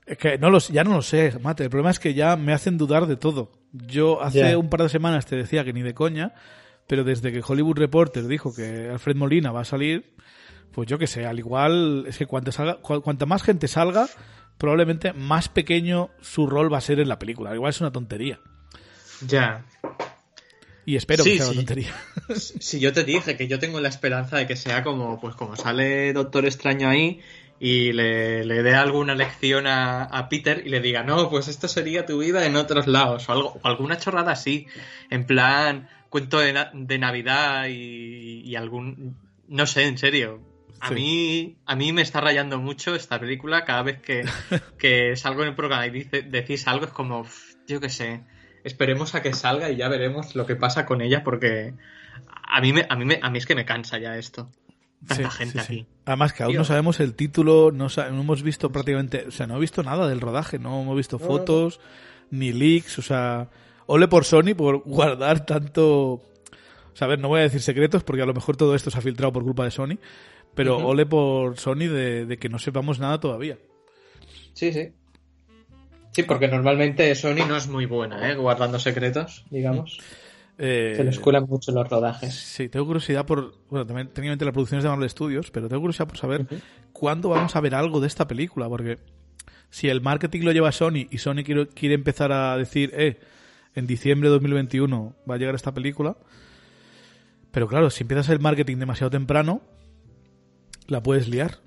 Es que no los, ya no lo sé, Mate. El problema es que ya me hacen dudar de todo. Yo hace yeah. un par de semanas te decía que ni de coña, pero desde que Hollywood Reporter dijo que Alfred Molina va a salir, pues yo qué sé, al igual es que cuanto salga, cu- cuanta más gente salga, probablemente más pequeño su rol va a ser en la película. Al igual es una tontería. Ya. Yeah. Y espero sí, que sea sí. una tontería. Si sí, yo te dije que yo tengo la esperanza de que sea como pues como sale Doctor Extraño ahí y le, le dé alguna lección a, a Peter y le diga, no, pues esto sería tu vida en otros lados, o algo, alguna chorrada así, en plan cuento de, na- de Navidad y, y algún... No sé, en serio. A, sí. mí, a mí me está rayando mucho esta película. Cada vez que, que salgo en el programa y dice, decís algo es como, yo qué sé... Esperemos a que salga y ya veremos lo que pasa con ella, porque a mí me, a mí me, a mí es que me cansa ya esto. Tanta sí, gente sí, aquí. Sí. Además que aún Tío. no sabemos el título, no, sa- no hemos visto prácticamente, o sea, no he visto nada del rodaje, no hemos visto fotos, no, no, no. ni leaks, o sea, ole por Sony por guardar tanto, o O sea, a ver, no voy a decir secretos porque a lo mejor todo esto se ha filtrado por culpa de Sony, pero uh-huh. ole por Sony de, de que no sepamos nada todavía. Sí, sí. Sí, porque normalmente Sony no es muy buena, ¿eh? Guardando secretos, digamos. Eh, se les cuelan mucho los rodajes. Sí, tengo curiosidad por... Bueno, también técnicamente la producción es de Marvel Studios, pero tengo curiosidad por saber uh-huh. cuándo vamos a ver algo de esta película, porque si el marketing lo lleva Sony y Sony quiere, quiere empezar a decir, eh, en diciembre de dos mil veintiuno va a llegar esta película, pero claro, si empiezas el marketing demasiado temprano, la puedes liar.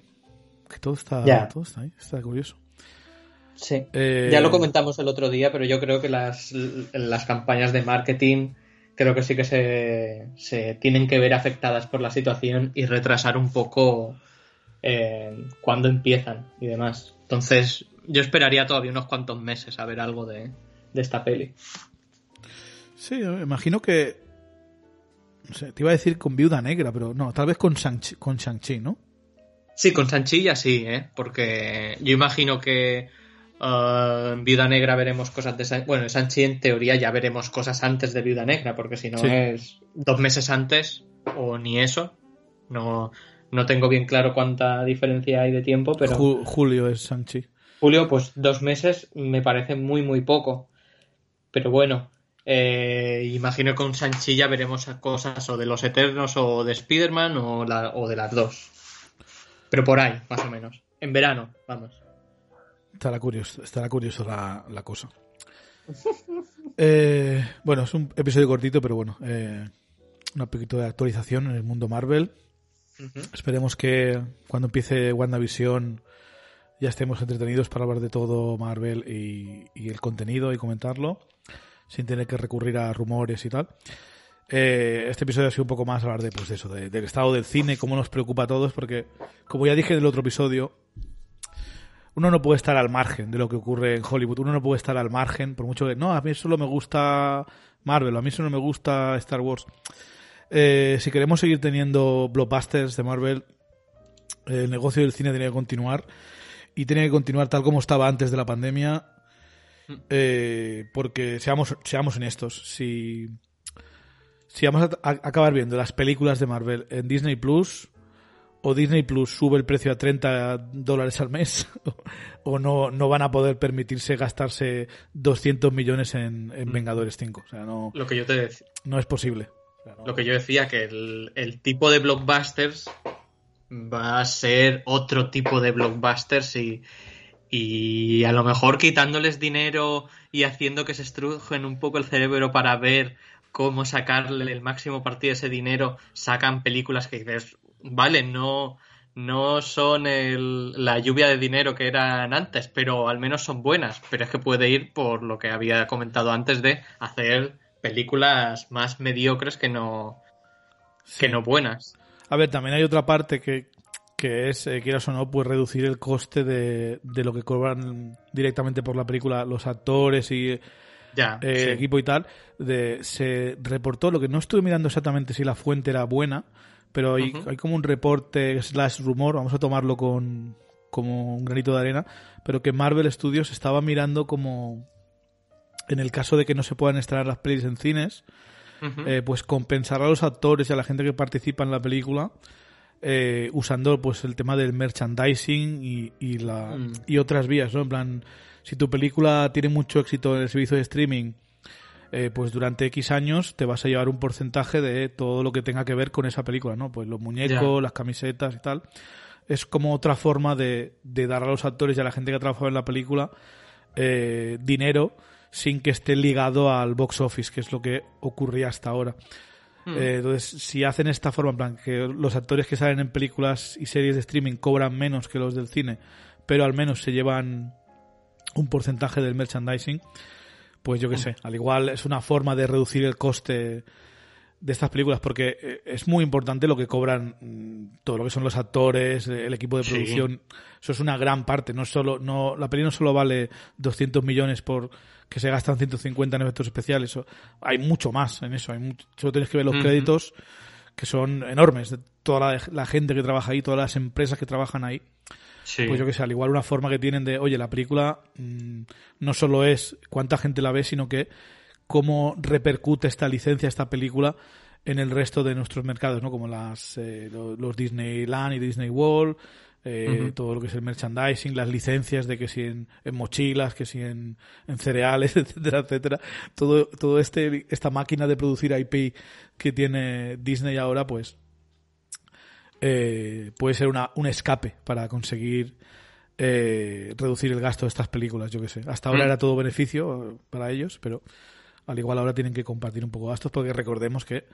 Que todo está, yeah. todo está ahí, está curioso. Sí, eh... ya lo comentamos el otro día, pero yo creo que las, las campañas de marketing creo que sí que se, se tienen que ver afectadas por la situación y retrasar un poco eh, cuándo empiezan y demás. Entonces yo esperaría todavía unos cuantos meses a ver algo de, de esta peli. Sí, imagino que no sé, te iba a decir con Viuda Negra, pero no, tal vez con Shang-Chi, con Shang-Chi, ¿no? Sí, con Shang-Chi ya sí, ¿eh? Porque yo imagino que Uh, en Viuda Negra veremos cosas de San... bueno, en Shang-Chi en teoría ya veremos cosas antes de Viuda Negra, porque si no sí. es dos meses antes o ni eso. No, no tengo bien claro cuánta diferencia hay de tiempo, pero Ju- Julio es Shang-Chi. Julio, pues dos meses me parece muy muy poco, pero bueno, eh, imagino que con Shang-Chi ya veremos cosas o de los Eternos o de Spider-Man o, la, o de las dos, pero por ahí más o menos, en verano, vamos. Estará curioso, estará curioso la, la cosa. Eh, bueno, es un episodio cortito, pero bueno, eh, un poquito de actualización en el mundo Marvel. Uh-huh. Esperemos que cuando empiece WandaVision ya estemos entretenidos para hablar de todo Marvel y, y el contenido y comentarlo, sin tener que recurrir a rumores y tal. Eh, este episodio ha sido un poco más hablar de, pues, de eso, de, del estado del cine, cómo nos preocupa a todos, porque como ya dije en el otro episodio, uno no puede estar al margen de lo que ocurre en Hollywood. Uno no puede estar al margen, por mucho que... No, a mí solo me gusta Marvel, a mí solo me gusta Star Wars. Eh, si queremos seguir teniendo blockbusters de Marvel, eh, el negocio del cine tiene que continuar. Y tiene que continuar tal como estaba antes de la pandemia. Eh, porque seamos, seamos honestos, si, si vamos a, a acabar viendo las películas de Marvel en Disney Plus... o Disney Plus sube el precio a treinta dólares al mes, o no, no van a poder permitirse gastarse doscientos millones en, en Vengadores cinco. O sea, no, lo que yo te dec- no es posible. O sea, no. Lo que yo decía, que el, el tipo de blockbusters va a ser otro tipo de blockbusters y, y a lo mejor quitándoles dinero y haciendo que se estrujen un poco el cerebro para ver cómo sacarle el máximo partido de ese dinero, sacan películas que dices... Vale, no, no son el, la lluvia de dinero que eran antes, pero al menos son buenas. Pero es que puede ir por lo que había comentado antes de hacer películas más mediocres que no, sí. que no buenas. A ver, también hay otra parte que, que es, eh, quieras o no, pues reducir el coste de, de lo que cobran directamente por la película los actores y... Ya, eh, sí. equipo y tal. De, se reportó, lo que no estuve mirando exactamente si la fuente era buena, pero hay, uh-huh. hay como un reporte slash rumor, vamos a tomarlo con como un granito de arena, pero que Marvel Studios estaba mirando como, en el caso de que no se puedan estrenar las pelis en cines, uh-huh. eh, pues compensar a los actores y a la gente que participa en la película eh, usando pues el tema del merchandising y, y, la, mm. y otras vías, ¿no? En plan, si tu película tiene mucho éxito en el servicio de streaming, Eh, pues durante X años te vas a llevar un porcentaje de todo lo que tenga que ver con esa película, ¿no? Pues los muñecos, ya. las camisetas y tal. Es como otra forma de, de dar a los actores y a la gente que ha trabajado en la película eh, dinero sin que esté ligado al box office, que es lo que ocurría hasta ahora. Hmm. Eh, entonces, si hacen esta forma, en plan, que los actores que salen en películas y series de streaming cobran menos que los del cine, pero al menos se llevan un porcentaje del merchandising... Pues yo qué sé, al igual es una forma de reducir el coste de estas películas, porque es muy importante lo que cobran todo lo que son los actores, el equipo de producción. Sí. Eso es una gran parte. No solo, no, la peli no solo vale doscientos millones por que se gastan ciento cincuenta en efectos especiales. Eso, hay mucho más en eso. Hay mucho, solo tienes que ver los uh-huh. créditos, que son enormes, de toda la, la gente que trabaja ahí, todas las empresas que trabajan ahí. Sí. Pues yo que sé, al igual una forma que tienen de, oye, la película mmm, no solo es cuánta gente la ve, sino que cómo repercute esta licencia, esta película en el resto de nuestros mercados, ¿no? Como las eh, los, los Disneyland y Disney World, eh, uh-huh. todo lo que es el merchandising, las licencias de que si en, en mochilas, que si en, en cereales, etcétera, etcétera. Todo, todo este, esta máquina de producir I P que tiene Disney ahora, pues eh, puede ser una, un escape para conseguir eh, reducir el gasto de estas películas, yo que sé. Hasta ahora uh-huh. era todo beneficio para ellos, pero al igual ahora tienen que compartir un poco gastos, porque recordemos que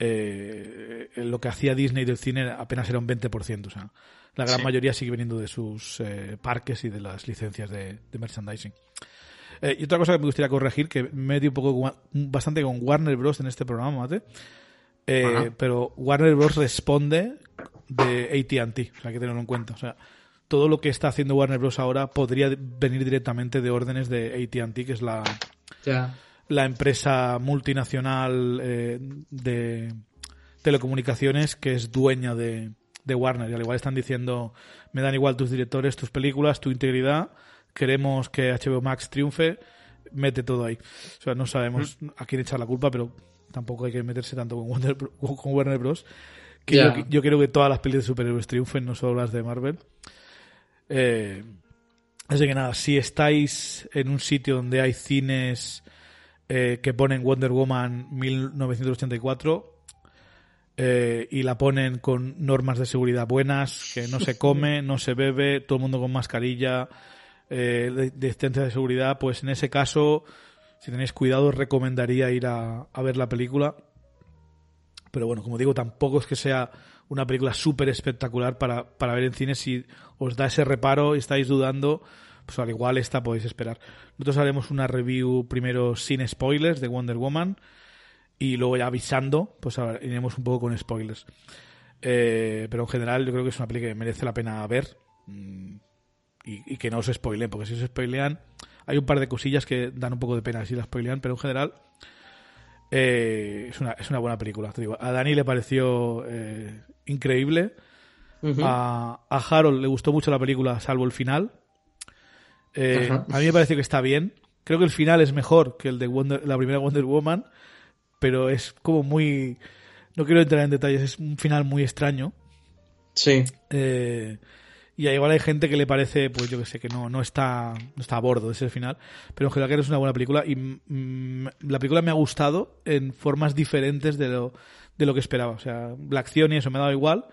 eh, lo que hacía Disney del cine apenas era un veinte por ciento. O sea, la gran sí. mayoría sigue viniendo de sus eh, parques y de las licencias de, de merchandising. Eh, y otra cosa que me gustaría corregir, que me he ido un poco bastante con Warner Bros. En este programa, Mate. Eh, pero Warner Bros. Responde de A T and T. O sea, hay que tenerlo en cuenta. O sea, todo lo que está haciendo Warner Bros. Ahora podría venir directamente de órdenes de A T and T, que es la... Yeah. la empresa multinacional eh, de telecomunicaciones que es dueña de, de Warner. Y al igual están diciendo, me dan igual tus directores, tus películas, tu integridad, queremos que H B O Max triunfe, mete todo ahí. O sea, no sabemos a quién echar la culpa, pero tampoco hay que meterse tanto con, Wonder, con Warner Bros. Que yeah. yo, yo quiero que todas las pelis de superhéroes triunfen, no solo las de Marvel. Eh, así que nada, si estáis en un sitio donde hay cines... Eh, que ponen Wonder Woman mil novecientos ochenta y cuatro eh, y la ponen con normas de seguridad buenas, que no se come, no se bebe, todo el mundo con mascarilla, eh, de distancia de seguridad, pues en ese caso, si tenéis cuidado, os recomendaría ir a, a ver la película. Pero bueno, como digo, tampoco es que sea una película súper espectacular para, para ver en cine. Si os da ese reparo y estáis dudando, pues al igual esta podéis esperar. Nosotros haremos una review primero sin spoilers de Wonder Woman y luego ya avisando, pues ahora iremos un poco con spoilers. Eh, pero en general yo creo que es una peli que merece la pena ver y, y que no os spoileen, porque si os spoilean hay un par de cosillas que dan un poco de pena si las spoilean, pero en general eh, es una es una buena película. Te digo, a Dani le pareció eh, increíble. Uh-huh. A, a Harold le gustó mucho la película, salvo el final. Eh, a mí me parece que está bien. Creo que el final es mejor que el de Wonder, la primera Wonder Woman, pero es como muy... No quiero entrar en detalles, es un final muy extraño. Sí. Eh, y igual hay gente que le parece, pues yo que sé, que no, no, está, no está a bordo de ese final, pero en general que es una buena película y mm, la película me ha gustado en formas diferentes de lo, de lo que esperaba. O sea, la acción y eso me ha dado igual,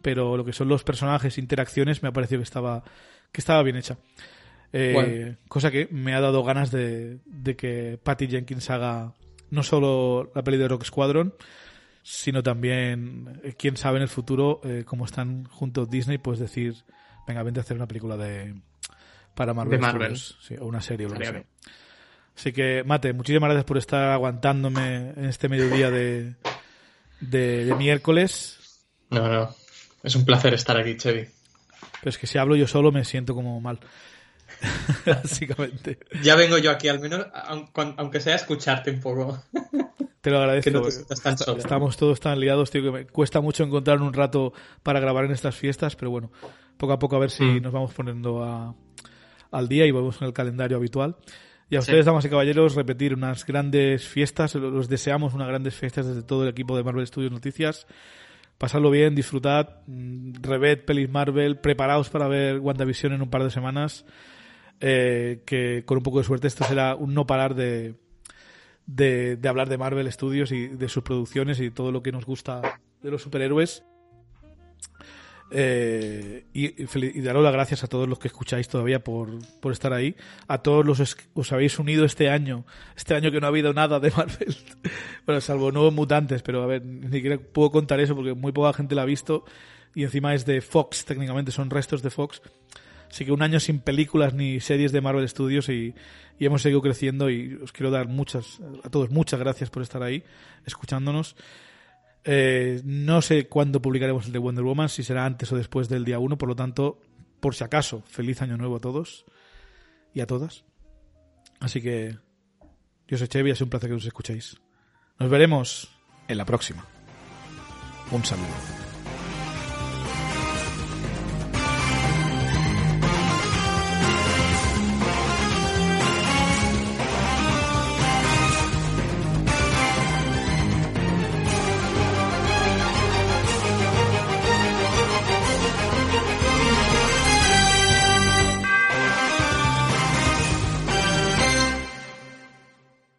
pero lo que son los personajes, interacciones, me ha parecido que estaba, que estaba bien hecha. Eh, bueno. Cosa que me ha dado ganas de, de que Patty Jenkins haga no solo la peli de Rock Squadron, sino también, eh, quién sabe en el futuro, eh, como están juntos Disney, pues decir, venga, vente a hacer una película de para Marvel, de Marvel. Sí, o una serie o lo que sea. Así que, Mate, muchísimas gracias por estar aguantándome en este mediodía de, de, de miércoles. No, no, es un placer estar aquí, Chevi. Pero es que si hablo yo solo me siento como mal. Básicamente. Ya vengo yo aquí, al menos, aunque sea escucharte un poco. Te lo agradezco. No te estamos todos tan liados, tío, que me cuesta mucho encontrar un rato para grabar en estas fiestas, pero bueno, poco a poco a ver si mm. nos vamos poniendo a, al día y volvemos en el calendario habitual. Y a ustedes, sí. damas y caballeros, repetir unas grandes fiestas, los deseamos unas grandes fiestas desde todo el equipo de Marvel Studios Noticias. Pasadlo bien, disfrutad, reved pelis Marvel, preparaos para ver WandaVision en un par de semanas. Eh, que con un poco de suerte esto será un no parar de, de, de hablar de Marvel Studios y de sus producciones y todo lo que nos gusta de los superhéroes. Eh, y, y daros las gracias a todos los que escucháis todavía por, por estar ahí. A todos los que os habéis unido este año. Este año que no ha habido nada de Marvel. Bueno, salvo Nuevos Mutantes, pero a ver, ni siquiera puedo contar eso porque muy poca gente la ha visto y encima es de Fox, técnicamente son restos de Fox. Así que un año sin películas ni series de Marvel Studios y, y hemos seguido creciendo y os quiero dar muchas a todos muchas gracias por estar ahí escuchándonos. Eh, no sé cuándo publicaremos el de Wonder Woman, si será antes o después del día uno, por lo tanto, por si acaso, feliz año nuevo a todos y a todas. Así que yo soy Chevi, ha sido un placer que os escuchéis. Nos veremos en la próxima. Un saludo.